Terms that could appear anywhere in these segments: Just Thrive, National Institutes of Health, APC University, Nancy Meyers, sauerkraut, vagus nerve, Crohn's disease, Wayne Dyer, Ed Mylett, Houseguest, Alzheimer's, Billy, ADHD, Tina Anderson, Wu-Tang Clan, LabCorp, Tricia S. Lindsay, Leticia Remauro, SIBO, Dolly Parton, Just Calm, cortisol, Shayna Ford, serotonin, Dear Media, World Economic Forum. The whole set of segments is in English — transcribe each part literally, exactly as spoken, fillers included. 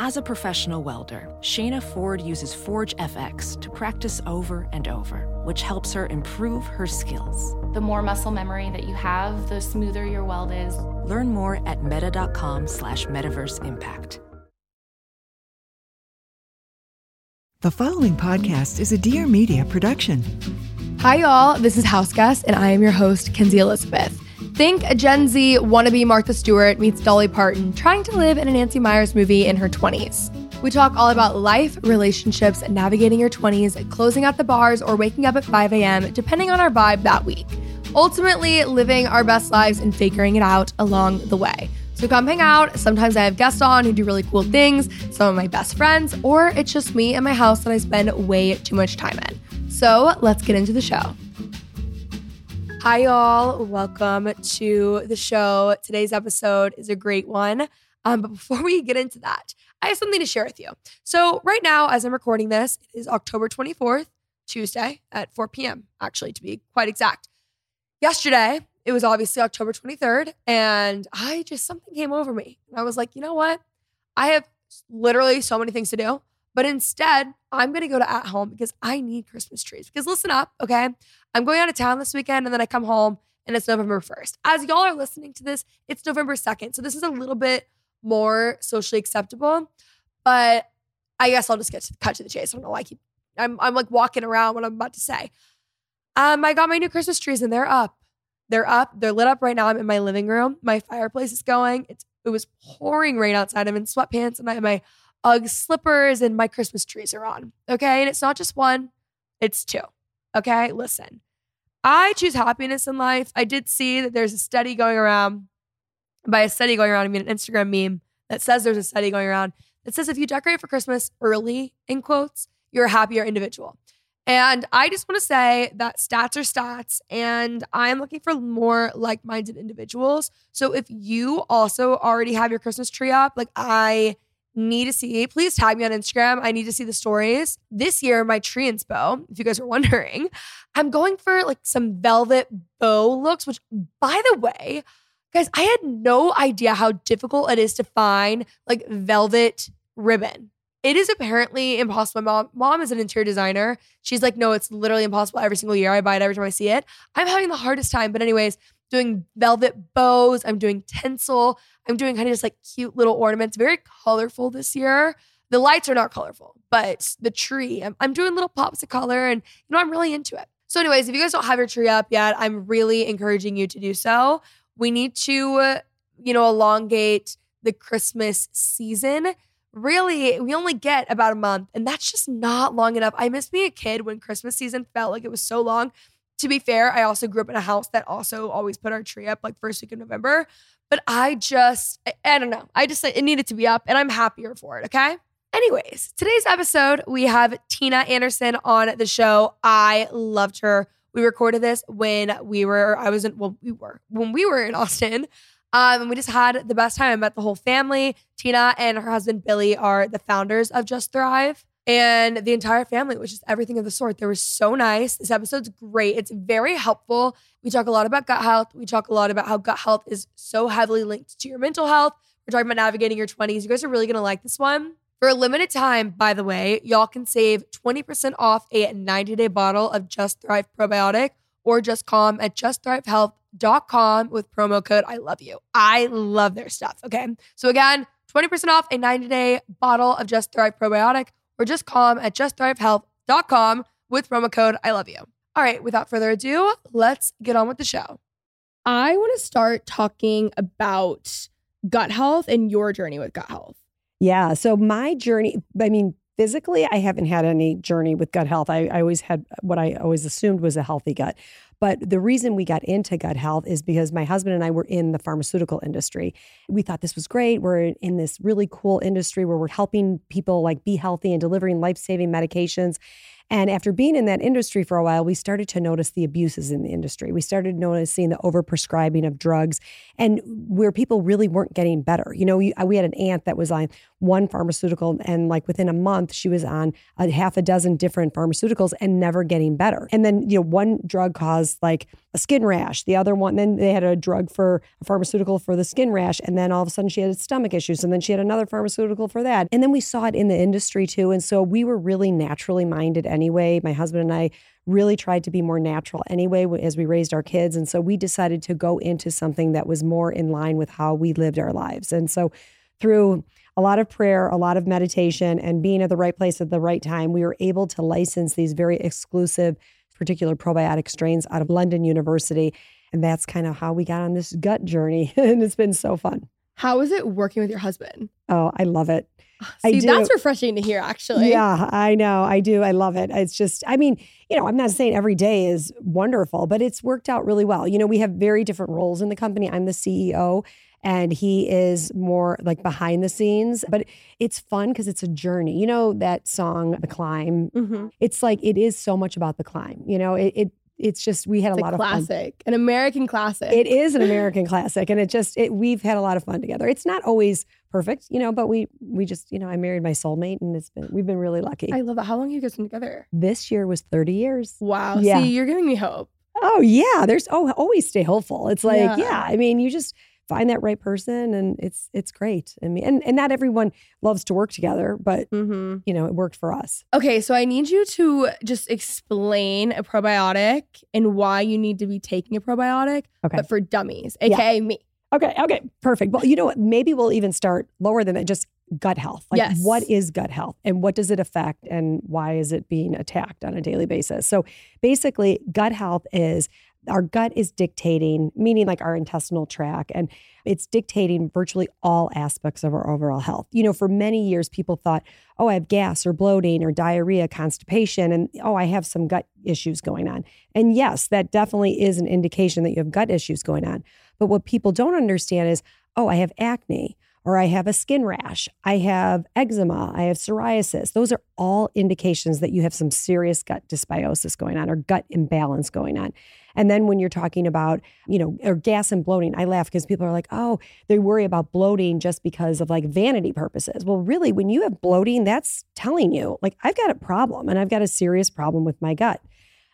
As a professional welder, Shayna Ford uses Forge F X to practice over and over, which helps her improve her skills. The more muscle memory that you have, the smoother your weld is. Learn more at meta.com slash metaverse impact. The following podcast is a Dear Media production. Hi, y'all. This is Houseguest, and I am your host, Kenzie Elizabeth. Think a Gen Z wannabe Martha Stewart meets Dolly Parton trying to live in a Nancy Meyers movie in her twenties. We talk all about life, relationships, navigating your twenties, closing out the bars, or waking up at five a.m., depending on our vibe that week. Ultimately, living our best lives and figuring it out along the way. So come hang out. Sometimes I have guests on who do really cool things, some of my best friends, or it's just me and my house that I spend way too much time in. So let's get into the show. Hi, y'all. Welcome to the show. Today's episode is a great one. Um, but before we get into that, I have something to share with you. So right now, as I'm recording this, it is October twenty-fourth, Tuesday at four p.m., actually, to be quite exact. Yesterday, it was obviously October twenty-third, and I just, something came over me. And I was like, you know what? I have literally so many things to do. But instead, I'm going to go to at home because I need Christmas trees. Because listen up, okay? I'm going out of town this weekend and then I come home and it's November first. As y'all are listening to this, it's November second. So this is a little bit more socially acceptable. But I guess I'll just get to, cut to the chase. I don't know why I keep, I'm, I'm like walking around what I'm about to say. Um, I got my new Christmas trees and they're up. They're up. They're lit up right now. I'm in my living room. My fireplace is going. It's, it was pouring rain outside. I'm in sweatpants and I have my Ugg slippers and my Christmas trees are on, okay? And it's not just one, it's two, okay? Listen, I choose happiness in life. I did see that there's a study going around. By a study going around, I mean an Instagram meme that says there's a study going around that says if you decorate for Christmas early, in quotes, you're a happier individual. And I just want to say that stats are stats and I'm looking for more like-minded individuals. So if you also already have your Christmas tree up, like I... need to see, please tag me on Instagram. I need to see the stories. This year, my tree inspo, if you guys are wondering, I'm going for like some velvet bow looks, which by the way, guys, I had no idea how difficult it is to find like velvet ribbon. It is apparently impossible. My mom, mom is an interior designer. She's like, no, it's literally impossible every single year. I buy it every time I see it. I'm having the hardest time. But anyways, doing velvet bows. I'm doing tinsel. I'm doing kind of just like cute little ornaments. Very colorful this year. The lights are not colorful, but the tree, I'm, I'm doing little pops of color and you know, I'm really into it. So anyways, if you guys don't have your tree up yet, I'm really encouraging you to do so. We need to, uh, you know, elongate the Christmas season. Really, we only get about a month and that's just not long enough. I miss being a kid when Christmas season felt like it was so long. To be fair, I also grew up in a house that also always put our tree up like first week of November. But I just, I, I don't know. I just, it needed to be up and I'm happier for it, okay? Anyways, today's episode, we have Tina Anderson on the show. I loved her. We recorded this when we were, I was in, well, we were, when we were in Austin. Um, and we just had the best time. I met the whole family. Tina and her husband, Billy, are the founders of Just Thrive. And the entire family was just everything of the sort. They were so nice. This episode's great. It's very helpful. We talk a lot about gut health. We talk a lot about how gut health is so heavily linked to your mental health. We're talking about navigating your twenties. You guys are really going to like this one. For a limited time, by the way, y'all can save twenty percent off a ninety-day bottle of Just Thrive Probiotic or Just Calm at just thrive health dot com with promo code I love you. I love their stuff, okay? So again, twenty percent off a ninety-day bottle of Just Thrive Probiotic or Just Calm at just thrive health dot com with promo code I love you. All right, without further ado, let's get on with the show. I want to start talking about gut health and your journey with gut health. Yeah, so my journey, I mean, physically, I haven't had any journey with gut health. I, I always had what I always assumed was a healthy gut. But the reason we got into gut health is because my husband and I were in the pharmaceutical industry. We thought this was great. We're in this really cool industry where we're helping people like be healthy and delivering life-saving medications. And after being in that industry for a while, we started to notice the abuses in the industry. We started noticing the overprescribing of drugs and where people really weren't getting better. You know, we, we had an aunt that was on one pharmaceutical and like within a month, she was on a half a dozen different pharmaceuticals and never getting better. And then, you know, one drug caused like a skin rash, the other one, then they had a drug for a pharmaceutical for the skin rash. And then all of a sudden she had stomach issues and then she had another pharmaceutical for that. And then we saw it in the industry too. And so we were really naturally minded anyway. My husband and I really tried to be more natural anyway as we raised our kids. And so we decided to go into something that was more in line with how we lived our lives. And so through a lot of prayer, a lot of meditation, and being at the right place at the right time, we were able to license these very exclusive particular probiotic strains out of London University. And that's kind of how we got on this gut journey. And it's been so fun. How is it working with your husband? Oh, I love it. See, that's refreshing to hear, actually. Yeah, I know. I do. I love it. It's just, I mean, you know, I'm not saying every day is wonderful, but it's worked out really well. You know, we have very different roles in the company. I'm the C E O and he is more like behind the scenes, but it's fun because it's a journey. You know, that song, The Climb, mm-hmm. it's like, it is so much about the climb. You know, it, it it's just, we had it's a lot a of classic, fun. Classic, an American classic. It is an American classic. And it just, it, we've had a lot of fun together. It's not always perfect, you know, but we we just, you know, I married my soulmate and it's been, we've been really lucky. I love it. How long have you guys been together? This year was thirty years. Wow. Yeah. See, you're giving me hope. Oh yeah. There's, oh, always stay hopeful. It's like, yeah, yeah I mean, you just find that right person and it's, it's great. I mean, and, and not everyone loves to work together, but mm-hmm. you know, it worked for us. Okay. So I need you to just explain a probiotic and why you need to be taking a probiotic, okay. but for dummies, A K A yeah. me. Okay. Okay. Perfect. Well, you know what? Maybe we'll even start lower than that. Just gut health. Like yes. What is gut health and what does it affect and why is it being attacked on a daily basis? So basically gut health is our gut is dictating, meaning like our intestinal tract, and it's dictating virtually all aspects of our overall health. You know, for many years, people thought, oh, I have gas or bloating or diarrhea, constipation, and oh, I have some gut issues going on. And yes, that definitely is an indication that you have gut issues going on. But what people don't understand is, oh, I have acne, or I have a skin rash, I have eczema, I have psoriasis. Those are all indications that you have some serious gut dysbiosis going on or gut imbalance going on. And then when you're talking about, you know, or gas and bloating, I laugh because people are like, oh, they worry about bloating just because of like vanity purposes. Well, really, when you have bloating, that's telling you like, I've got a problem and I've got a serious problem with my gut.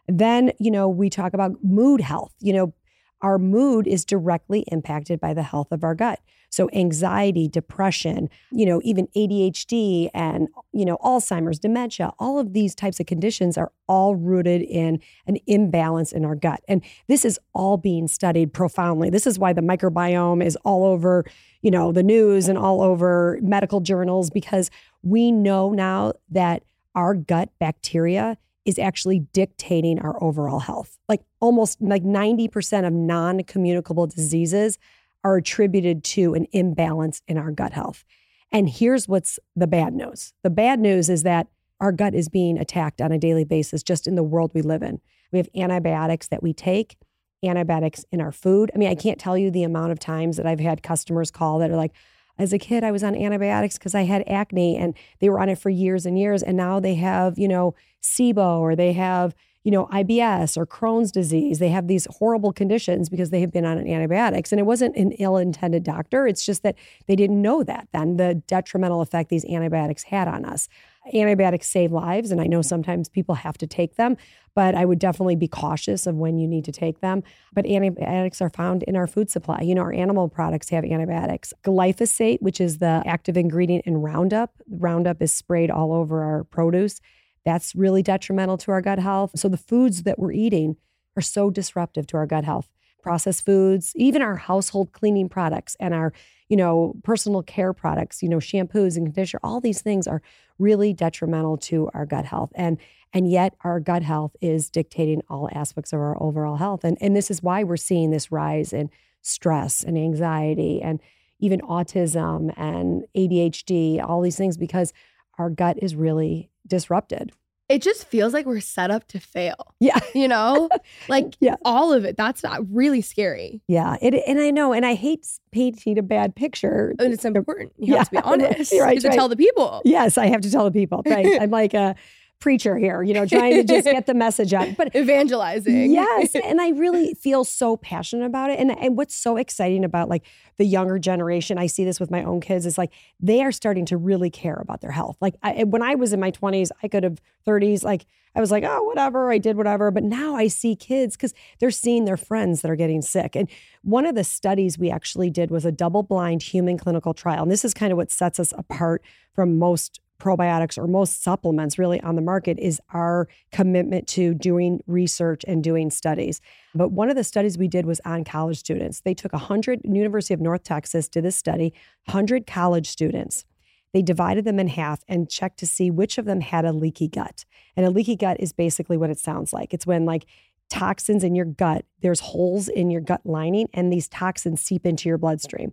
Then, you know, we talk about mood health. You know, our mood is directly impacted by the health of our gut. So anxiety, depression, you know, even A D H D and, you know, Alzheimer's, dementia, all of these types of conditions are all rooted in an imbalance in our gut. And this is all being studied profoundly. This is why the microbiome is all over, you know, the news and all over medical journals, because we know now that our gut bacteria is actually dictating our overall health. Like almost like ninety percent of non-communicable diseases are attributed to an imbalance in our gut health. And here's what's the bad news. The bad news is that our gut is being attacked on a daily basis just in the world we live in. We have antibiotics that we take, antibiotics in our food. I mean, I can't tell you the amount of times that I've had customers call that are like, as a kid, I was on antibiotics because I had acne and they were on it for years and years. And now they have, you know, SIBO or they have, you know, I B S or Crohn's disease. They have these horrible conditions because they have been on an antibiotics. And it wasn't an ill-intended doctor. It's just that they didn't know that then, the detrimental effect these antibiotics had on us. Antibiotics save lives. And I know sometimes people have to take them, but I would definitely be cautious of when you need to take them. But antibiotics are found in our food supply. You know, our animal products have antibiotics. Glyphosate, which is the active ingredient in Roundup. Roundup is sprayed all over our produce. That's really detrimental to our gut health. So the foods that we're eating are so disruptive to our gut health. Processed foods, even our household cleaning products and our, you know, personal care products, you know, shampoos and conditioner, all these things are really detrimental to our gut health. And and yet our gut health is dictating all aspects of our overall health. And, and this is why we're seeing this rise in stress and anxiety and even autism and A D H D, all these things, because our gut is really disrupted. it just feels like we're set up to fail. Yeah. You know, like yeah. all of it. That's really scary. Yeah. It, and I know. And I hate painting a bad picture. And it's important. You yeah. have to be honest. Right, right, you have to right. tell the people. Yes, I have to tell the people. Right. I'm like a preacher here, you know, trying to just get the message out. But evangelizing. Yes. And I really feel so passionate about it. And, and what's so exciting about like the younger generation, I see this with my own kids, is like they are starting to really care about their health. Like I, when I was in my twenties, I could have thirties, like I was like, oh, whatever, I did whatever. But now I see kids because they're seeing their friends that are getting sick. And one of the studies we actually did was a double blind human clinical trial. And this is kind of what sets us apart from most probiotics or most supplements really on the market, is our commitment to doing research and doing studies. But one of the studies we did was on college students. They took one hundred, University of North Texas did this study, one hundred college students. They divided them in half and checked to see which of them had a leaky gut. And a leaky gut is basically what it sounds like. It's when like toxins in your gut, there's holes in your gut lining and these toxins seep into your bloodstream.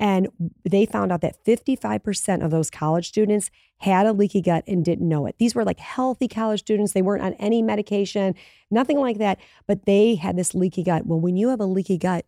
And they found out that fifty-five percent of those college students had a leaky gut and didn't know it. These were like healthy college students. They weren't on any medication, nothing like that. But they had this leaky gut. Well, when you have a leaky gut,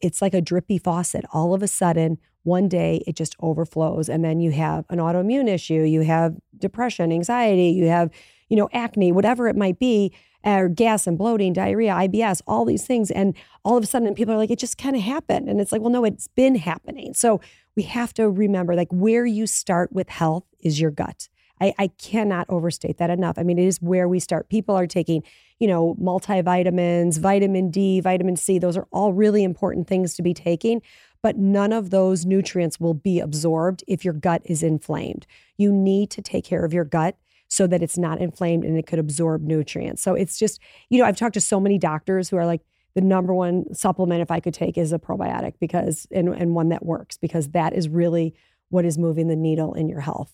it's like a drippy faucet. All of a sudden, one day it just overflows. And then you have an autoimmune issue. You have depression, anxiety. You have, you know, acne, whatever it might be. Or gas and bloating, diarrhea, I B S, all these things. And all of a sudden people are like, it just kind of happened. And it's like, well, no, it's been happening. So we have to remember like where you start with health is your gut. I, I cannot overstate that enough. I mean, it is where we start. People are taking, you know, multivitamins, vitamin D, vitamin C. Those are all really important things to be taking. But none of those nutrients will be absorbed if your gut is inflamed. You need to take care of your gut so that it's not inflamed and it could absorb nutrients. So it's just, you know, I've talked to so many doctors who are like, the number one supplement if I could take is a probiotic because, and, and one that works, because that is really what is moving the needle in your health.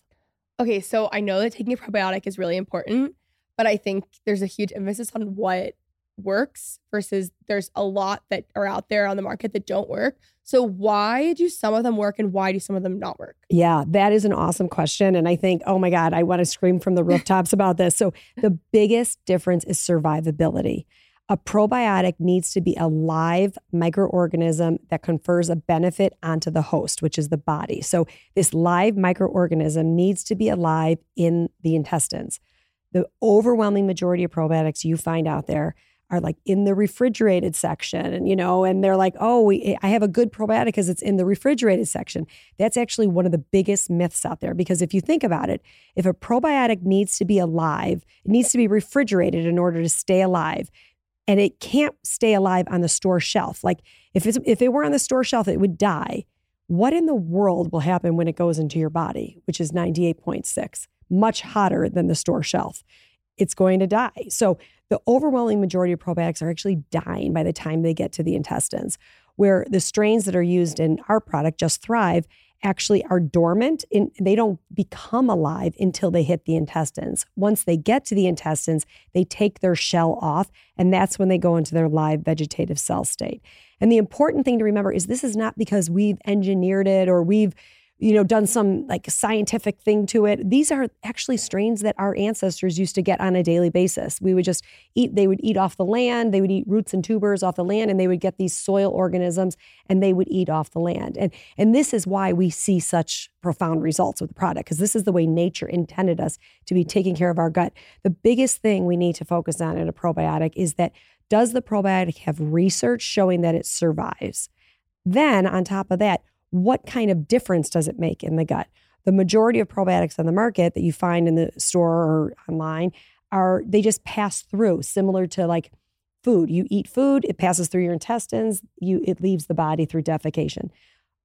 Okay, so I know that taking a probiotic is really important, but I think there's a huge emphasis on what works versus there's a lot that are out there on the market that don't work. So why do some of them work and why do some of them not work? Yeah, that is an awesome question. And I think, oh my God, I want to scream from the rooftops about this. So the biggest difference is survivability. A probiotic needs to be a live microorganism that confers a benefit onto the host, which is the body. So this live microorganism needs to be alive in the intestines. The overwhelming majority of probiotics you find out there are like in the refrigerated section, and you know, and they're like, oh, we, I have a good probiotic because it's in the refrigerated section. That's actually one of the biggest myths out there, because if you think about it, if a probiotic needs to be alive, it needs to be refrigerated in order to stay alive, and it can't stay alive on the store shelf. Like if it's, if it were on the store shelf, it would die. What in the world will happen when it goes into your body, which is ninety-eight point six, much hotter than the store shelf? It's going to die. So the overwhelming majority of probiotics are actually dying by the time they get to the intestines, where the strains that are used in our product, Just Thrive, actually are dormant. In, they don't become alive until they hit the intestines. Once they get to the intestines, they take their shell off, and that's when they go into their live vegetative cell state. And the important thing to remember is this is not because we've engineered it or we've you know, done some like scientific thing to it. These are actually strains that our ancestors used to get on a daily basis. We would just eat, they would eat off the land, they would eat roots and tubers off the land, and they would get these soil organisms and they would eat off the land. And, and this is why we see such profound results with the product, because this is the way nature intended us to be taking care of our gut. The biggest thing we need to focus on in a probiotic is that, does the probiotic have research showing that it survives? Then on top of that, what kind of difference does it make in the gut? The majority of probiotics on the market that you find in the store or online are, they just pass through, similar to like food. You eat food, it passes through your intestines, you it leaves the body through defecation.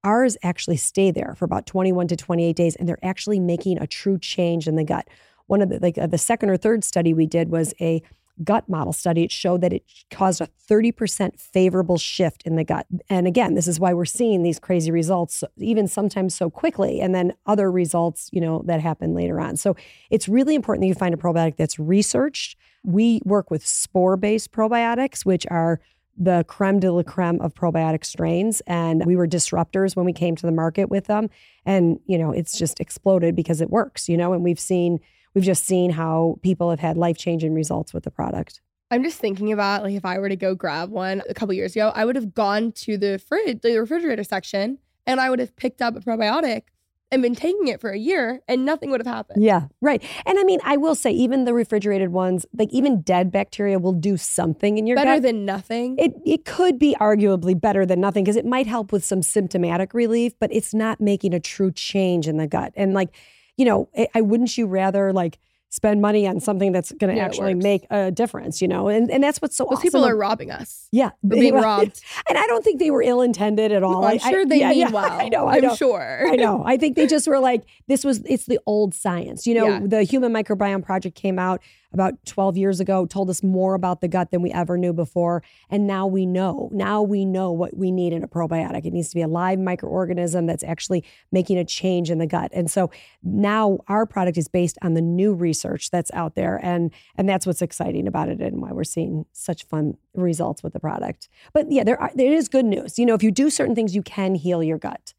Ours actually stay there for about twenty-one to twenty-eight days, and they're actually making a true change in the gut. One of the, like uh, the second or third study we did was a gut model study. It showed that it caused a thirty percent favorable shift in the gut. And again, this is why we're seeing these crazy results, even sometimes so quickly, and then other results, you know, that happen later on. So it's really important that you find a probiotic that's researched. We work with spore-based probiotics, which are the creme de la creme of probiotic strains. And we were disruptors when we came to the market with them. And, you know, it's just exploded because it works, you know, and we've seen we've just seen how people have had life-changing results with the product. I'm just thinking about, like, if I were to go grab one a couple years ago, I would have gone to the fridge, the refrigerator section, and I would have picked up a probiotic and been taking it for a year and nothing would have happened. Yeah, right. And I mean, I will say even the refrigerated ones, like even dead bacteria will do something in your gut. Better than nothing? It it could be arguably better than nothing because it might help with some symptomatic relief, but it's not making a true change in the gut. And like, you know, I, I wouldn't you rather like spend money on something that's going to yeah, actually make a difference, you know? And and that's what's so Those awesome. People are robbing us. Yeah. We're being robbed. And I don't think they were ill-intended at all. No, I'm I, sure they yeah, mean yeah, well. I know, I I'm know. sure. I know. I think they just were like, this was, it's the old science. You know, yeah. the Human Microbiome Project came out about twelve years ago, told us more about the gut than we ever knew before. And now we know. Now we know what we need in a probiotic. It needs to be a live microorganism that's actually making a change in the gut. And so now our product is based on the new research that's out there. And, and that's what's exciting about it and why we're seeing such fun results with the product. But yeah, there are, there is good news. You know, if you do certain things, you can heal your gut.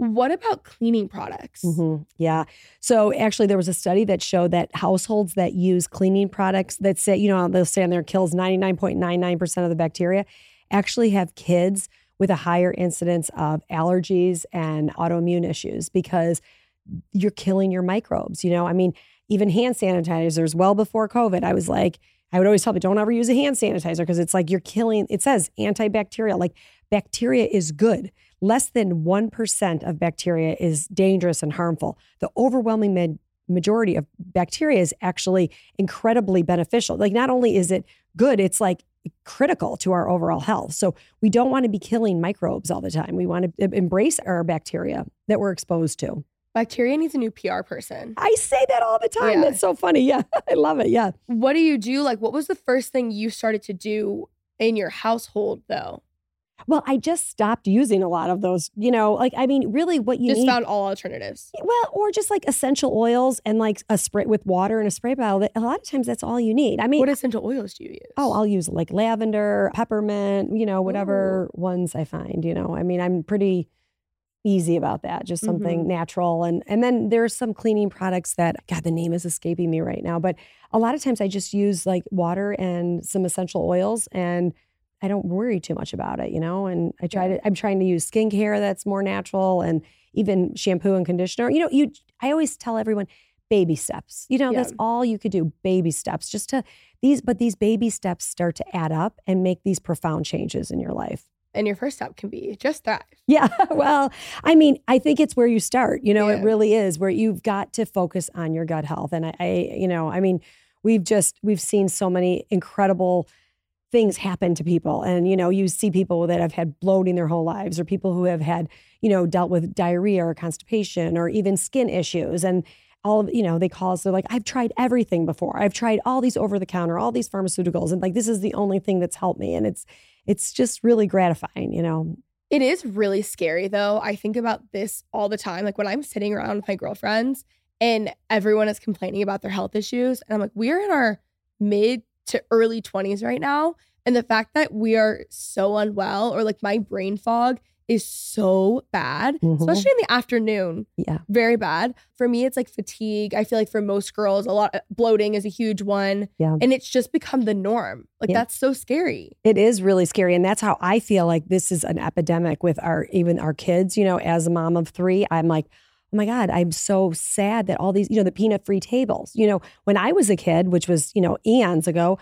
What about cleaning products? Mm-hmm. Yeah. So actually there was a study that showed that households that use cleaning products that say, you know, they'll stand there, kills ninety-nine point nine nine percent of the bacteria, actually have kids with a higher incidence of allergies and autoimmune issues because you're killing your microbes. You know, I mean, even hand sanitizers, well before COVID, I was like, I would always tell people, don't ever use a hand sanitizer because it's like you're killing, it says antibacterial, like bacteria is good. Less than one percent of bacteria is dangerous and harmful. The overwhelming ma- majority of bacteria is actually incredibly beneficial. Like not only is it good, it's like critical to our overall health. So we don't want to be killing microbes all the time. We want to embrace our bacteria that we're exposed to. Bacteria needs a new P R person. I say that all the time. Yeah. That's so funny. Yeah, I love it. Yeah. What do you do? Like, what was the first thing you started to do in your household though? Well, I just stopped using a lot of those, you know, like, I mean, really what you just need. Just found all alternatives. Well, or just like essential oils and like a spray with water and a spray bottle. That a lot of times that's all you need. I mean. What essential oils do you use? Oh, I'll use like lavender, peppermint, you know, whatever Ooh. ones I find, you know. I mean, I'm pretty easy about that. Just something mm-hmm. natural. And and then there's some cleaning products that, God, the name is escaping me right now. But a lot of times I just use like water and some essential oils and I don't worry too much about it, you know, and I try to, I'm trying to use skincare that's more natural and even shampoo and conditioner. You know, you, I always tell everyone baby steps, you know, yeah. that's all you could do, baby steps just to these, but these baby steps start to add up and make these profound changes in your life. And your first step can be just thrive. Yeah. Well, I mean, I think it's where you start, you know, yeah. it really is where you've got to focus on your gut health. And I, I, you know, I mean, we've just, we've seen so many incredible things happen to people. And, you know, you see people that have had bloating their whole lives or people who have had, you know, dealt with diarrhea or constipation or even skin issues. And all of, you know, they call us, they're like, I've tried everything before. I've tried all these over the counter, all these pharmaceuticals. And like, this is the only thing that's helped me. And it's, it's just really gratifying, you know. It is really scary though. I think about this all the time. Like when I'm sitting around with my girlfriends and everyone is complaining about their health issues. And I'm like, we're in our mid to early twenties right now. And the fact that we are so unwell or like my brain fog is so bad, mm-hmm. especially in the afternoon. Yeah. Very bad. For me, it's like fatigue. I feel like for most girls, a lot of bloating is a huge one. Yeah. And it's just become the norm. Like yeah. that's so scary. It is really scary. And that's how I feel like this is an epidemic with our, even our kids, you know, as a mom of three, I'm like, oh my God, I'm so sad that all these, you know, the peanut-free tables, you know, when I was a kid, which was, you know, eons ago,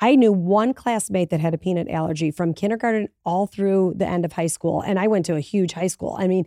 I knew one classmate that had a peanut allergy from kindergarten all through the end of high school. And I went to a huge high school. I mean,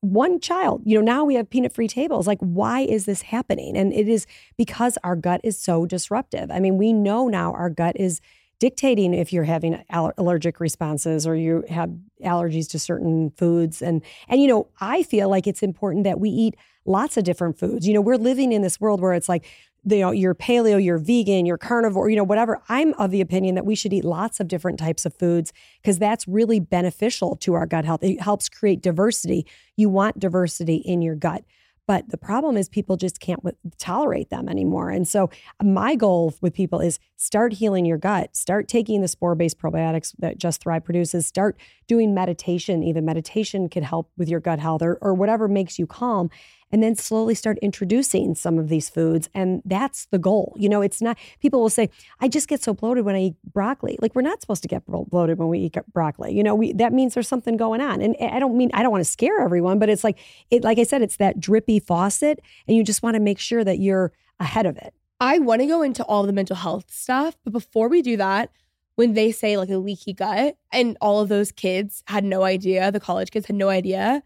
one child, you know, now we have peanut-free tables. Like, why is this happening? And it is because our gut is so disruptive. I mean, we know now our gut is dictating if you're having aller- allergic responses or you have allergies to certain foods. And, and, you know, I feel like it's important that we eat lots of different foods. You know, we're living in this world where it's like, you know, you're paleo, you're vegan, you're carnivore, you know, whatever. I'm of the opinion that we should eat lots of different types of foods because that's really beneficial to our gut health. It helps create diversity. You want diversity in your gut. But the problem is people just can't w- tolerate them anymore. And so my goal with people is start healing your gut, start taking the spore-based probiotics that Just Thrive produces, start doing meditation. Even meditation could help with your gut health or, or whatever makes you calm. and then slowly start introducing some of these foods. And that's the goal. You know, it's not, people will say, I just get so bloated when I eat broccoli. Like, we're not supposed to get bloated when we eat broccoli. You know, we, that means there's something going on. And I don't mean, I don't want to scare everyone, but it's like, it, like I said, it's that drippy faucet, and you just want to make sure that you're ahead of it. I want to go into all the mental health stuff, but before we do that, when they say like a leaky gut, and all of those kids had no idea, the college kids had no idea,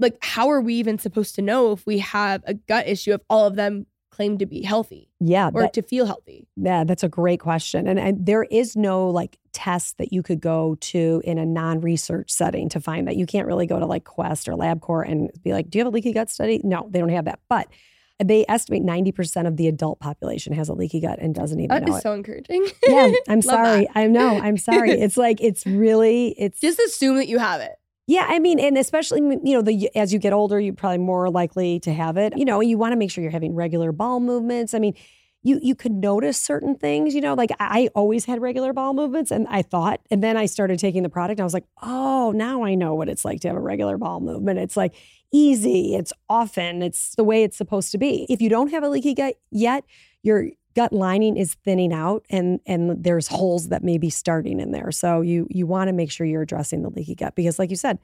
like, how are we even supposed to know if we have a gut issue if all of them claim to be healthy? Yeah, or that, to feel healthy? Yeah, that's a great question. And, and there is no like test that you could go to in a non-research setting to find that. You can't really go to like Quest or LabCorp and be like, do you have a leaky gut study? No, they don't have that. But they estimate ninety percent of the adult population has a leaky gut and doesn't even know it. That is so encouraging. Yeah, I'm sorry. That. I know. I'm sorry. It's like, it's really, it's... Just assume that you have it. Yeah, I mean, and especially, you know, the as you get older, you're probably more likely to have it. You know, you want to make sure you're having regular bowel movements. I mean, you you could notice certain things, you know, like I always had regular bowel movements, and I thought, and then I started taking the product, and I was like, oh, now I know what it's like to have a regular bowel movement. It's like easy, it's often, it's the way it's supposed to be. If you don't have a leaky gut yet, you're gut lining is thinning out, and and there's holes that may be starting in there. So you you want to make sure you're addressing the leaky gut, because like you said,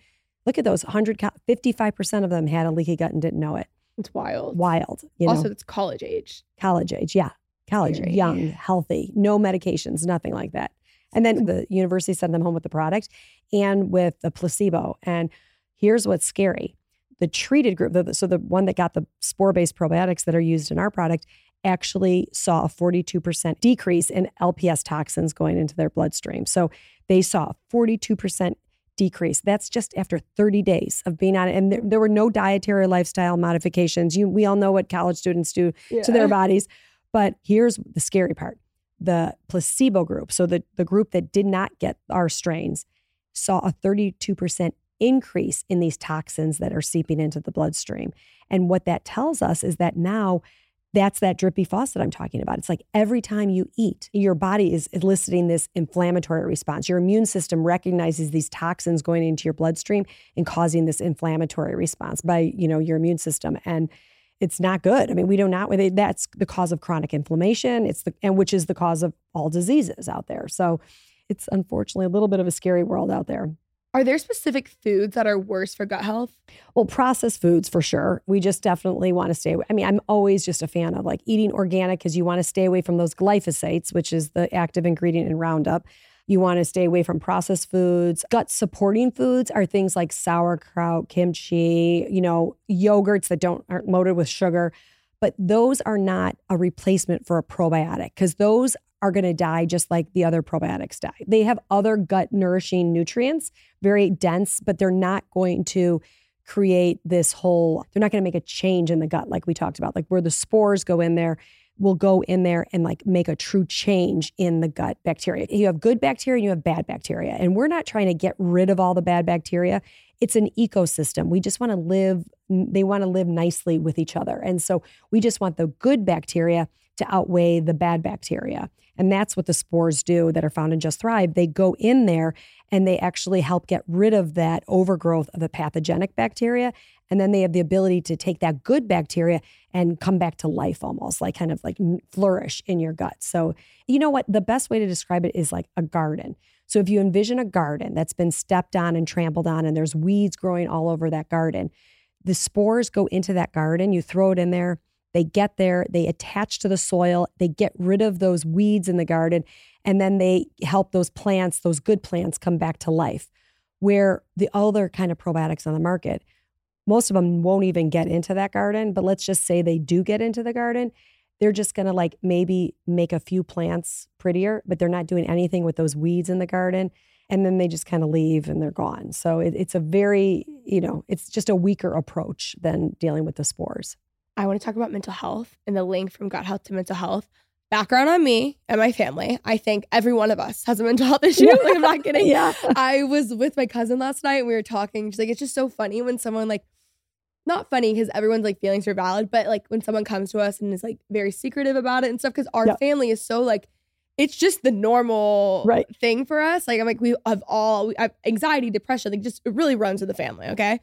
look at those one hundred, fifty-five percent of them had a leaky gut and didn't know it. It's wild. Wild. You also, know? It's college age. College age, yeah. College, Very. young, healthy, no medications, nothing like that. And then the university sent them home with the product and with the placebo. And here's what's scary. The treated group, the, so the one that got the spore-based probiotics that are used in our product, actually saw a forty-two percent decrease in L P S toxins going into their bloodstream. So they saw a forty-two percent decrease. That's just after thirty days of being on it. And there, there were no dietary lifestyle modifications. You, we all know what college students do yeah. to their bodies. But here's the scary part. The placebo group, so the, the group that did not get our strains, saw a thirty-two percent increase in these toxins that are seeping into the bloodstream. And what that tells us is that now that's that drippy faucet I'm talking about. It's like every time you eat, your body is eliciting this inflammatory response. Your immune system recognizes these toxins going into your bloodstream and causing this inflammatory response by, you know, your immune system. And it's not good. I mean, we do not, that's the cause of chronic inflammation. It's the, and which is the cause of all diseases out there. So it's unfortunately a little bit of a scary world out there. Are there specific foods that are worse for gut health? Well, processed foods for sure. We just definitely want to stay away. I mean, I'm always just a fan of like eating organic, because you want to stay away from those glyphosates, which is the active ingredient in Roundup. You want to stay away from processed foods. Gut supporting foods are things like sauerkraut, kimchi, you know, yogurts that don't aren't loaded with sugar. But those are not a replacement for a probiotic, because those are going to die just like the other probiotics die. They have other gut nourishing nutrients, very dense, but they're not going to create this whole, they're not going to make a change in the gut like we talked about, like where the spores go in there, will go in there and like make a true change in the gut bacteria. You have good bacteria and you have bad bacteria. And we're not trying to get rid of all the bad bacteria. It's an ecosystem. We just want to live, they want to live nicely with each other. And so we just want the good bacteria to outweigh the bad bacteria. And that's what the spores do that are found in Just Thrive. They go in there and they actually help get rid of that overgrowth of the pathogenic bacteria. And then they have the ability to take that good bacteria and come back to life almost, like kind of like flourish in your gut. So you know what? The best way to describe it is like a garden. So if you envision a garden that's been stepped on and trampled on and there's weeds growing all over that garden, the spores go into that garden, you throw it in there, they get there, they attach to the soil, they get rid of those weeds in the garden, and then they help those plants, those good plants, come back to life. Where the other kind of probiotics on the market, most of them won't even get into that garden, but let's just say they do get into the garden. They're just going to like maybe make a few plants prettier, but they're not doing anything with those weeds in the garden. And then they just kind of leave and they're gone. So it, it's a very, you know, it's just a weaker approach than dealing with the spores. I want to talk about mental health and the link from gut health to mental health. Background on me and my family. I think every one of us has a mental health issue. Yeah. Like, I'm not kidding. Yeah. I was with my cousin last night and we were talking. She's like, it's just so funny when someone like, not funny because everyone's like feelings are valid, but like when someone comes to us and is like very secretive about it and stuff, because our yep. family is so like, it's just the normal right. thing for us. Like I'm like, we have all we have anxiety, depression, like just it really runs in the family. Okay.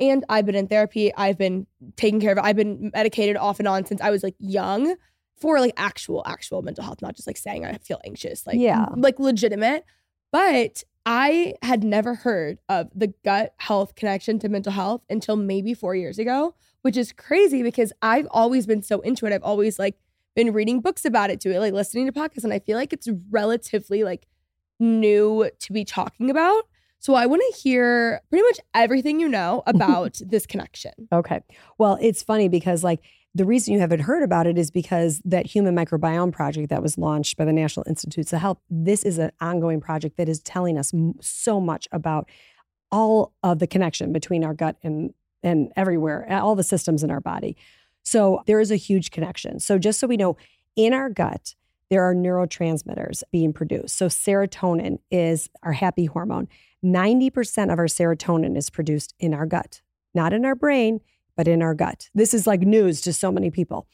And I've been in therapy. I've been taking care of it. I've been medicated off and on since I was like young for like actual, actual mental health, not just like saying I feel anxious, like, yeah. like legitimate. But I had never heard of the gut health connection to mental health until maybe four years ago, which is crazy because I've always been so into it. I've always like been reading books about it, to it, like listening to podcasts. And I feel like it's relatively like new to be talking about. So I want to hear pretty much everything you know about this connection. Okay. Well, it's funny because like the reason you haven't heard about it is because that Human Microbiome Project that was launched by the National Institutes of Health, this is an ongoing project that is telling us m- so much about all of the connection between our gut and, and everywhere, all the systems in our body. So there is a huge connection. So just so we know, in our gut, there are neurotransmitters being produced. So serotonin is our happy hormone. ninety percent of our serotonin is produced in our gut, not in our brain, but in our gut. This is like news to so many people.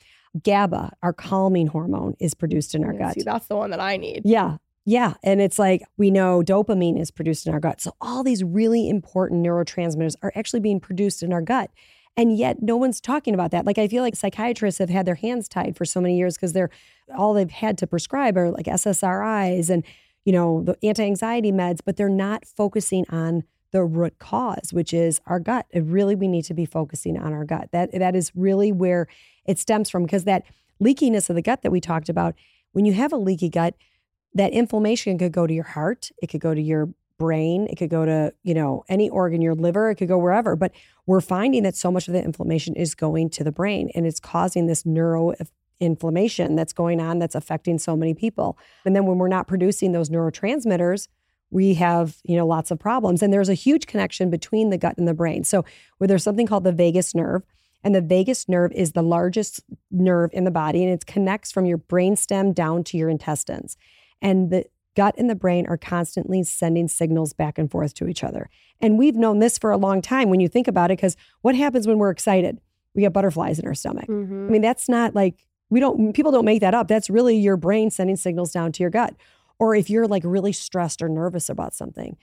GABA, our calming hormone, is produced in our gut. See, that's the one that I need. Yeah. Yeah. And it's like, we know dopamine is produced in our gut. So all these really important neurotransmitters are actually being produced in our gut. And yet no one's talking about that. Like, I feel like psychiatrists have had their hands tied for so many years because they're all they've had to prescribe are like S S R Is and, you know, the anti-anxiety meds, but they're not focusing on the root cause, which is our gut. It really, we need to be focusing on our gut. That that is really where it stems from, because that leakiness of the gut that we talked about, when you have a leaky gut, that inflammation could go to your heart. It could go to your brain. It could go to, you know, any organ, your liver, it could go wherever. But we're finding that so much of the inflammation is going to the brain and it's causing this neuroinflammation that's going on that's affecting so many people. And then when we're not producing those neurotransmitters, we have, you know, lots of problems. And there's a huge connection between the gut and the brain. So where there's something called the vagus nerve, and the vagus nerve is the largest nerve in the body, and it connects from your brainstem down to your intestines. And the gut and the brain are constantly sending signals back and forth to each other. And we've known this for a long time when you think about it, because what happens when we're excited? We get butterflies in our stomach. Mm-hmm. I mean, that's not like, we don't, people don't make that up. That's really your brain sending signals down to your gut. Or if you're like really stressed or nervous about something,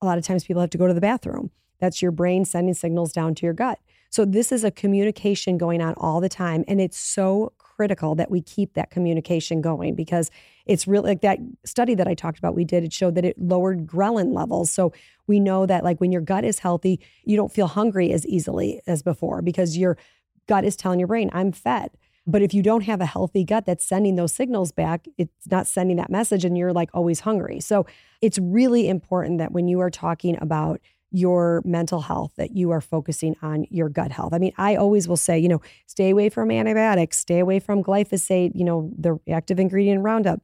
a lot of times people have to go to the bathroom. That's your brain sending signals down to your gut. So this is a communication going on all the time. And it's so critical that we keep that communication going, because it's really like that study that I talked about we did, it showed that it lowered ghrelin levels. So we know that like when your gut is healthy, you don't feel hungry as easily as before, because your gut is telling your brain, I'm fed. But if you don't have a healthy gut that's sending those signals back, it's not sending that message and you're like always hungry. So it's really important that when you are talking about your mental health, that you are focusing on your gut health. I mean, I always will say, you know, stay away from antibiotics, stay away from glyphosate, you know, the active ingredient in Roundup,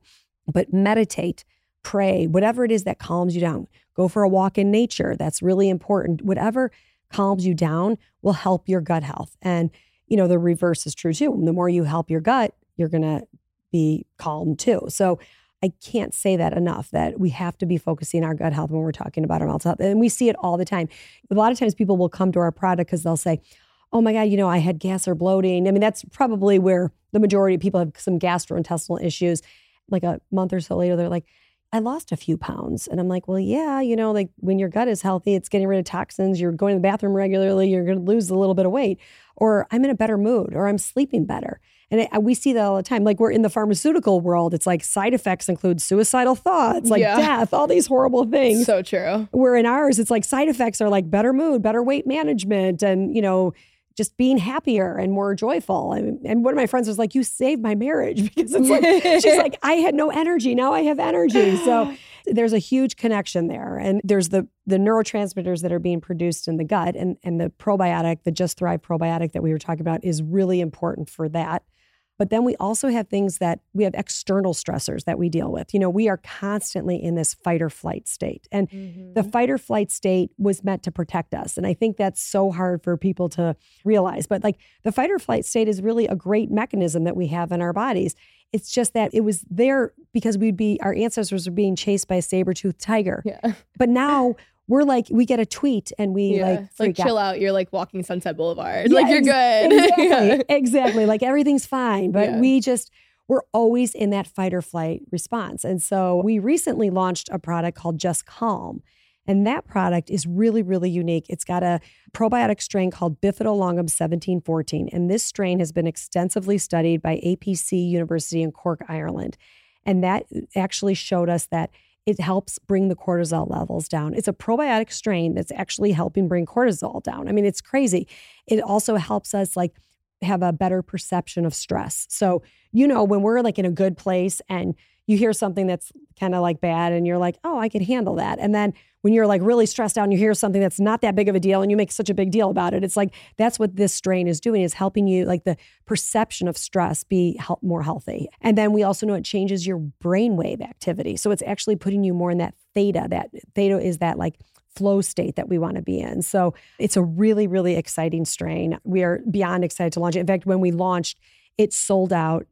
but meditate, pray, whatever it is that calms you down. Go for a walk in nature. That's really important. Whatever calms you down will help your gut health. And, you know, the reverse is true too. The more you help your gut, you're going to be calm too. So I can't say that enough, that we have to be focusing on our gut health when we're talking about our mental health. And we see it all the time. A lot of times people will come to our product because they'll say, oh my God, you know, I had gas or bloating. I mean, that's probably where the majority of people have some gastrointestinal issues. Like a month or so later, they're like, I lost a few pounds. And I'm like, well, yeah, you know, like when your gut is healthy, it's getting rid of toxins. You're going to the bathroom regularly. You're going to lose a little bit of weight. Or I'm in a better mood, or I'm sleeping better. And it, we see that all the time. Like we're in the pharmaceutical world. It's like side effects include suicidal thoughts, like yeah. death, all these horrible things. So true. Where in ours, it's like side effects are like better mood, better weight management, and, you know, just being happier and more joyful. And, and one of my friends was like, you saved my marriage, because it's like, she's like, I had no energy. Now I have energy. So there's a huge connection there. And there's the the neurotransmitters that are being produced in the gut, and, and the probiotic, the Just Thrive probiotic that we were talking about is really important for that. But then we also have things that we have external stressors that we deal with. You know, we are constantly in this fight or flight state. And mm-hmm. the fight or flight state was meant to protect us. And I think that's so hard for people to realize. But like the fight or flight state is really a great mechanism that we have in our bodies. It's just that it was there because we'd be, our ancestors were being chased by a saber-toothed tiger. Yeah. But now we're like, we get a tweet and we yeah. like freak like chill out. out. You're like walking Sunset Boulevard. Yeah, like you're ex- good. Exactly. yeah. exactly. Like everything's fine. But yeah. we just, we're always in that fight or flight response. And so we recently launched a product called Just Calm. And that product is really, really unique. It's got a probiotic strain called Bifidolongum seventeen fourteen. And this strain has been extensively studied by A P C University in Cork, Ireland. And that actually showed us that it helps bring the cortisol levels down. It's a probiotic strain that's actually helping bring cortisol down. I mean, it's crazy. It also helps us like have a better perception of stress. So, you know, when we're like in a good place and you hear something that's kind of like bad and you're like, oh, I can handle that. And then when you're like really stressed out and you hear something that's not that big of a deal and you make such a big deal about it, it's like, that's what this strain is doing, is helping you like the perception of stress be help, more healthy. And then we also know it changes your brainwave activity. So it's actually putting you more in that theta. That theta is that like flow state that we want to be in. So it's a really, really exciting strain. We are beyond excited to launch it. In fact, when we launched, it sold out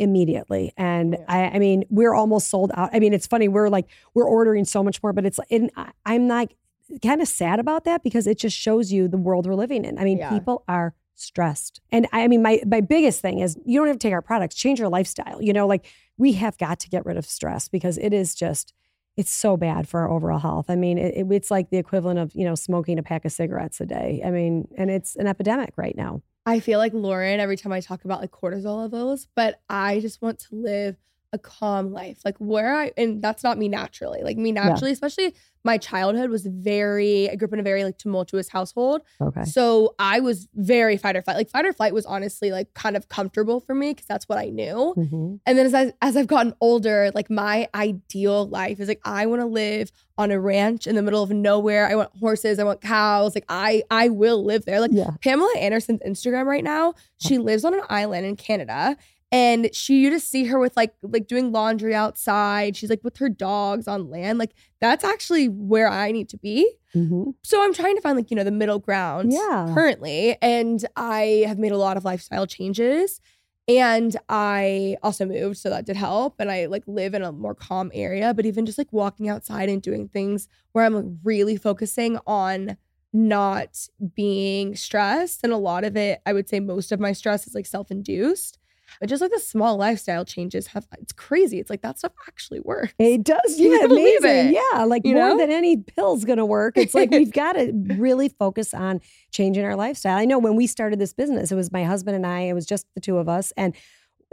immediately. And yeah. I, I mean, we're almost sold out. I mean, it's funny. We're like, we're ordering so much more, but it's, and I, I'm like kind of sad about that because it just shows you the world we're living in. I mean, yeah. people are stressed. And I, I mean, my, my biggest thing is you don't have to take our products, change your lifestyle. You know, like we have got to get rid of stress because it is just, it's so bad for our overall health. I mean, it, it's like the equivalent of, you know, smoking a pack of cigarettes a day. I mean, and it's an epidemic right now. I feel like Lauren every time I talk about like cortisol levels, but I just want to live a calm life. Like where I, and that's not me naturally, like me naturally, yeah. especially my childhood was very, I grew up in a very like tumultuous household. Okay. So I was very fight or flight. Like fight or flight was honestly like kind of comfortable for me because that's what I knew. Mm-hmm. And then as, I, as I've gotten older, like my ideal life is like, I want to live on a ranch in the middle of nowhere. I want horses. I want cows. Like I, I will live there. Like yeah. Pamela Anderson's Instagram right now, she lives on an island in Canada. And she, you just see her with like, like doing laundry outside. She's like with her dogs on land. Like that's actually where I need to be. Mm-hmm. So I'm trying to find like, you know, the middle ground yeah. currently. And I have made a lot of lifestyle changes and I also moved. So that did help. And I like live in a more calm area, but even just like walking outside and doing things where I'm like, really focusing on not being stressed. And a lot of it, I would say most of my stress is like self-induced. But just like the small lifestyle changes have, it's crazy. It's like that stuff actually works. It does. Yeah, amazing. It. Yeah. Like you more know? Than any pill's going to work. It's like we've got to really focus on changing our lifestyle. I know when we started this business, it was my husband and I, it was just the two of us. And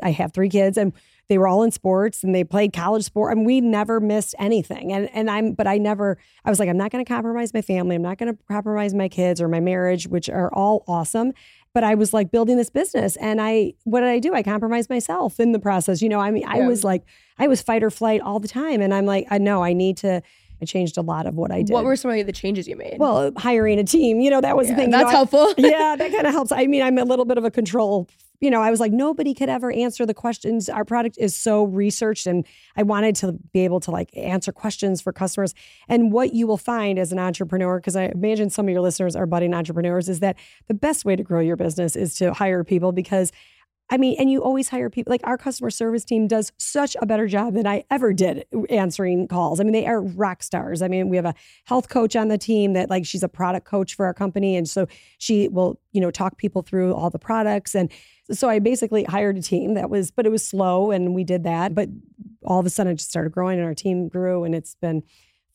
I have three kids and they were all in sports and they played college sport and we never missed anything. And and I'm, but I never, I was like, I'm not going to compromise my family. I'm not going to compromise my kids or my marriage, which are all awesome. But I was like building this business and I, what did I do? I compromised myself in the process. You know, I mean, I yeah. was like, I was fight or flight all the time. And I'm like, I know I need to, I changed a lot of what I did. What were some of the changes you made? Well, hiring a team, you know, that was yeah, the thing. That's you know, helpful. I, yeah, that kind of helps. I mean, I'm a little bit of a control, you know, I was like, nobody could ever answer the questions. Our product is so researched and I wanted to be able to like answer questions for customers. And what you will find as an entrepreneur, because I imagine some of your listeners are budding entrepreneurs, is that the best way to grow your business is to hire people because I mean, and you always hire people, like our customer service team does such a better job than I ever did answering calls. I mean, they are rock stars. I mean, we have a health coach on the team that like, she's a product coach for our company. And so she will, you know, talk people through all the products. And so I basically hired a team that was, but it was slow and we did that. But all of a sudden it just started growing and our team grew and it's been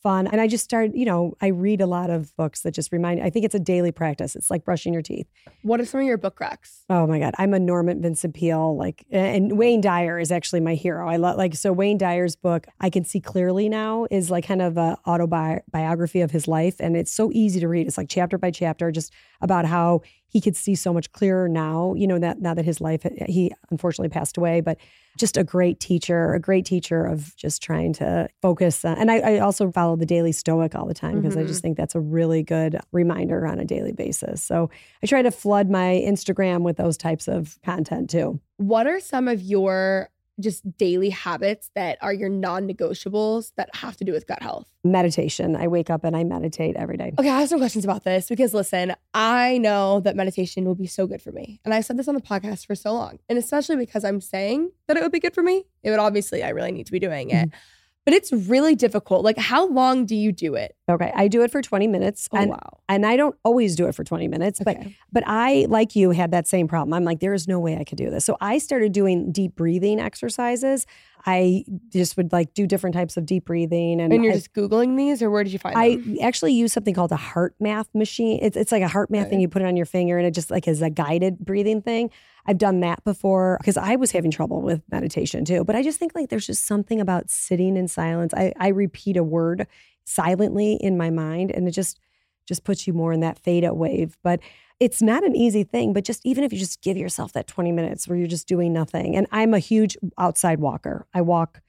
fun. And I just started, you know, I read a lot of books that just remind, I think it's a daily practice. It's like brushing your teeth. What are some of your book cracks? Oh my God. I'm a Norman Vincent Peale, like, and Wayne Dyer is actually my hero. I love like, so Wayne Dyer's book, I Can See Clearly Now, is like kind of a autobiography of his life. And it's so easy to read. It's like chapter by chapter, just about how he could see so much clearer now, you know, that now that his life, he unfortunately passed away, but just a great teacher, a great teacher of just trying to focus. On, and I, I also follow the Daily Stoic all the time because mm-hmm. I just think that's a really good reminder on a daily basis. So I try to flood my Instagram with those types of content too. What are some of your just daily habits that are your non-negotiables that have to do with gut health? Meditation. I wake up and I meditate every day. Okay, I have some questions about this because listen, I know that meditation will be so good for me. And I said this on the podcast for so long. And especially because I'm saying that it would be good for me, it would obviously, I really need to be doing it. Mm-hmm. But it's really difficult. Like how long do you do it? Okay. I do it for twenty minutes. Oh, and, wow. And I don't always do it for twenty minutes, okay. but but I, like you, had that same problem. I'm like, there is no way I could do this. So I started doing deep breathing exercises. I just would like do different types of deep breathing. And, and you're I, just Googling these, or where did you find I them? I actually use something called a heart math machine. It's, it's like a heart math right. thing. You put it on your finger and it just like is a guided breathing thing. I've done that before because I was having trouble with meditation too. But I just think like there's just something about sitting in silence. I, I repeat a word silently in my mind and it just, just puts you more in that theta wave. But it's not an easy thing, but just even if you just give yourself that twenty minutes where you're just doing nothing. And I'm a huge outside walker. I walk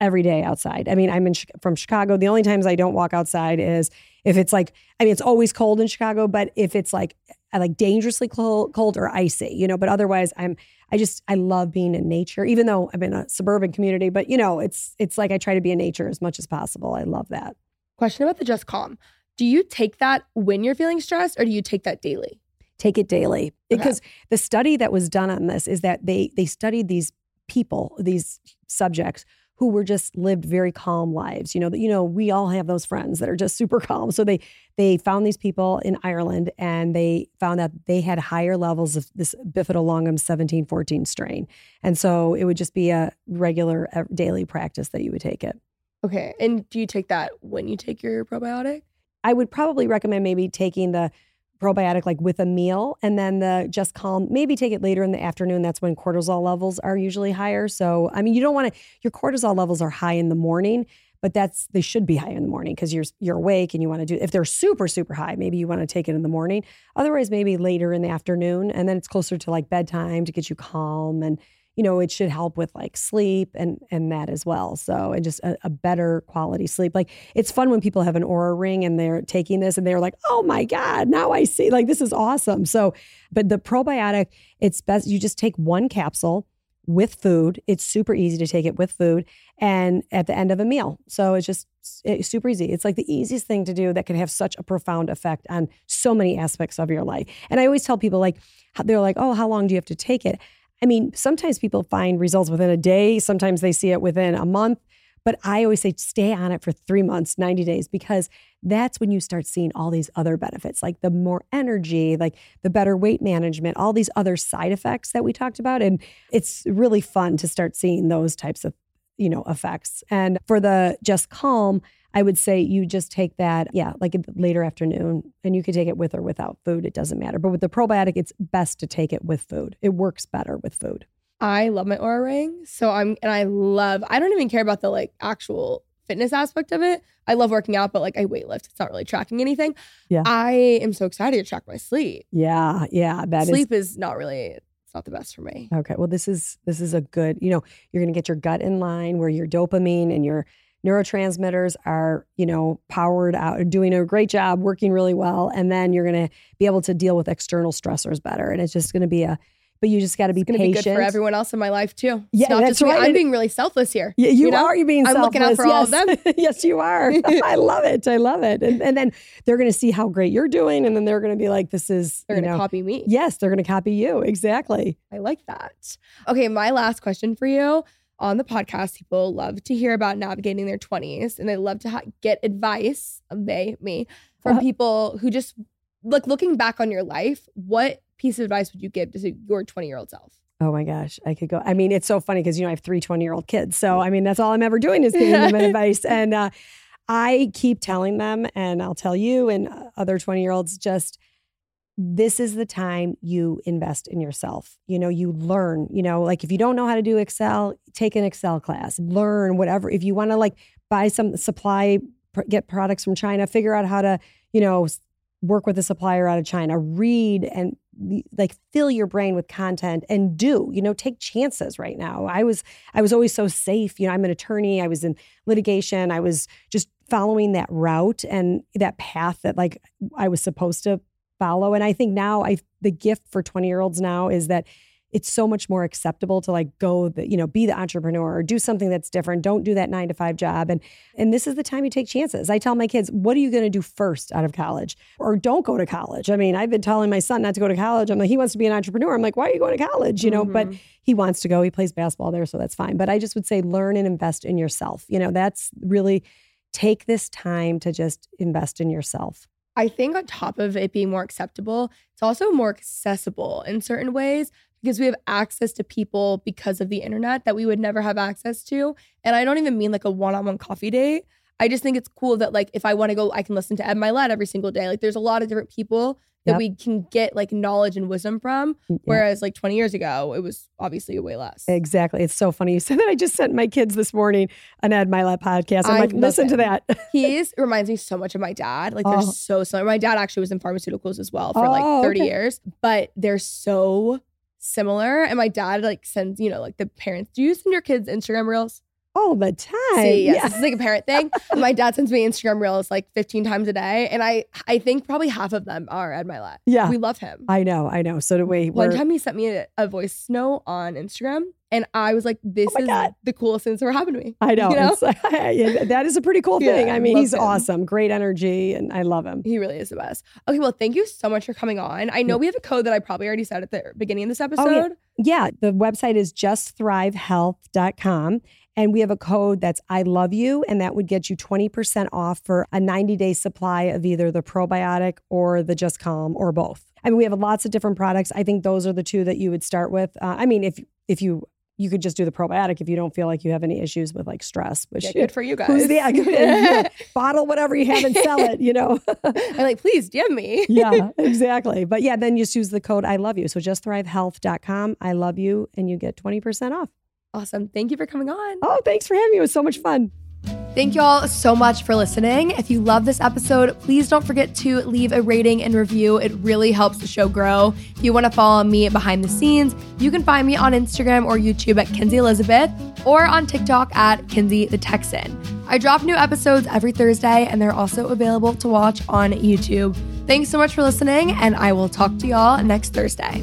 every day outside. I mean, I'm in, from Chicago. The only times I don't walk outside is if it's like, I mean, it's always cold in Chicago, but if it's like, I like dangerously cold, cold or icy, you know, but otherwise I'm, I just, I love being in nature, even though I'm in a suburban community, but you know, it's, it's like I try to be in nature as much as possible. I love that. Question about the Just Calm. Do you take that when you're feeling stressed, or do you take that daily? Take it daily. Okay. Because the study that was done on this is that they they studied these people, these subjects who were just lived very calm lives. You know, you know, we all have those friends that are just super calm. So they they found these people in Ireland and they found that they had higher levels of this Bifidolongum seventeen fourteen strain. And so it would just be a regular daily practice that you would take it. Okay. And do you take that when you take your probiotic? I would probably recommend maybe taking the probiotic like with a meal, and then the Just Calm, maybe take it later in the afternoon. That's when cortisol levels are usually higher. So, I mean, you don't want to, your cortisol levels are high in the morning, but that's, they should be high in the morning because you're, you're awake and you want to do, if they're super, super high, maybe you want to take it in the morning. Otherwise, maybe later in the afternoon, and then it's closer to like bedtime to get you calm. And, you know, it should help with like sleep and and that as well. So, and just a, a better quality sleep. Like it's fun when people have an Oura Ring and they're taking this and they're like, oh my God, now I see, like, this is awesome. So, but the probiotic, it's best, you just take one capsule with food. It's super easy to take it with food and at the end of a meal. So it's just it's super easy. It's like the easiest thing to do that can have such a profound effect on so many aspects of your life. And I always tell people like, they're like, oh, how long do you have to take it? I mean, sometimes people find results within a day. Sometimes they see it within a month. But I always say stay on it for three months, ninety days, because that's when you start seeing all these other benefits, like the more energy, like the better weight management, all these other side effects that we talked about. And it's really fun to start seeing those types of, you know, effects. And for the Just Calm, I would say you just take that, yeah, like later afternoon, and you could take it with or without food. It doesn't matter. But with the probiotic, it's best to take it with food. It works better with food. I love my Oura Ring. So I'm, and I love, I don't even care about the like actual fitness aspect of it. I love working out, but like I weight lift. It's not really tracking anything. Yeah. I am so excited to track my sleep. Yeah. Yeah. That sleep is, is not really... not the best for me. Okay. Well, this is, this is a good, you know, you're going to get your gut in line where your dopamine and your neurotransmitters are, you know, powered out, doing a great job, working really well. And then you're going to be able to deal with external stressors better. And it's just going to be a, but you just got to be patient. It's going to be good for everyone else in my life too. Yeah, not that's just right. I'm being really selfless here. Yeah, you, you know? are. You're being I'm selfless. I'm looking out for yes. all of them. Yes, you are. I love it. I love it. And, and then they're going to see how great you're doing. And then they're going to be like, this is, they're going to copy me. Yes, they're going to copy you. Exactly. I like that. Okay. My last question for you. On the podcast, people love to hear about navigating their twenties, and they love to ha- get advice, they, me, from what? people who just like looking back on your life. What piece of advice would you give to your twenty-year-old self? Oh my gosh, I could go. I mean, it's so funny because, you know, I have three twenty-year-old kids. So, I mean, that's all I'm ever doing is giving them advice. And uh, I keep telling them, and I'll tell you and other twenty-year-olds, just this is the time you invest in yourself. You know, you learn, you know, like if you don't know how to do Excel, take an Excel class, learn whatever. If you want to like buy some supply, pr- get products from China, figure out how to, you know, work with a supplier out of China, read and like fill your brain with content and do, you know, take chances right now. I was, I was always so safe. You know, I'm an attorney. I was in litigation. I was just following that route and that path that like I was supposed to follow. And I think now I, the gift for twenty year olds now is that it's so much more acceptable to like go, the, you know, be the entrepreneur or do something that's different. Don't do that nine to five job. And and this is the time you take chances. I tell my kids, what are you going to do first out of college? Or don't go to college. I mean, I've been telling my son not to go to college. I'm like, he wants to be an entrepreneur. I'm like, why are you going to college? You know, mm-hmm. but he wants to go. He plays basketball there, so that's fine. But I just would say learn and invest in yourself. You know, that's really, take this time to just invest in yourself. I think on top of it being more acceptable, it's also more accessible in certain ways. because we have access to people because of the internet that we would never have access to. And I don't even mean like a one-on-one coffee date. I just think it's cool that like if I want to go, I can listen to Ed Mylett every single day. Like there's a lot of different people that yep. we can get like knowledge and wisdom from. Yep. Whereas like twenty years ago, it was obviously way less. Exactly. It's so funny you said that. I just sent my kids this morning an Ed Mylett podcast. I'm I like, listen him. to that. He is, reminds me so much of my dad. Like they're oh. so similar. My dad actually was in pharmaceuticals as well for oh, like thirty okay. years, but they're so similar. And my dad like sends, you know, like the parents, do you send your kids Instagram reels? All the time. See, yes, yeah. This is like a parent thing. My dad sends me Instagram reels like fifteen times a day. And I I think probably half of them are Ed Mylett. Yeah. We love him. I know, I know. So do we. One We're... time he sent me a, a voice note on Instagram. And I was like, this oh is God. the coolest thing that's ever happened to me. I know. You know? It's, that is a pretty cool thing. Yeah, I mean, he's him. awesome. Great energy. And I love him. He really is the best. Okay, well, thank you so much for coming on. I know yeah. we have a code that I probably already said at the beginning of this episode. Oh, yeah. yeah, the website is just thrive health dot com. And we have a code that's I love you. And that would get you twenty percent off for a ninety day supply of either the probiotic or the Just Calm or both. I mean, we have lots of different products. I think those are the two that you would start with. Uh, I mean, if if you you could just do the probiotic if you don't feel like you have any issues with like stress. Which yeah, good for you guys. Who's the, yeah, good, yeah. Bottle whatever you have and sell it, you know. I'm like, please D M me. Yeah, exactly. But yeah, then you just use the code I love you. So just thrive health dot com, I love you, and you get twenty percent off. Awesome. Thank you for coming on. Oh, thanks for having me. It was so much fun. Thank you all so much for listening. If you love this episode, please don't forget to leave a rating and review. It really helps the show grow. If you want to follow me behind the scenes, you can find me on Instagram or YouTube at Kenzie Elizabeth or on TikTok at Kenzie the Texan. I drop new episodes every Thursday, and they're also available to watch on YouTube. Thanks so much for listening, and I will talk to y'all next Thursday.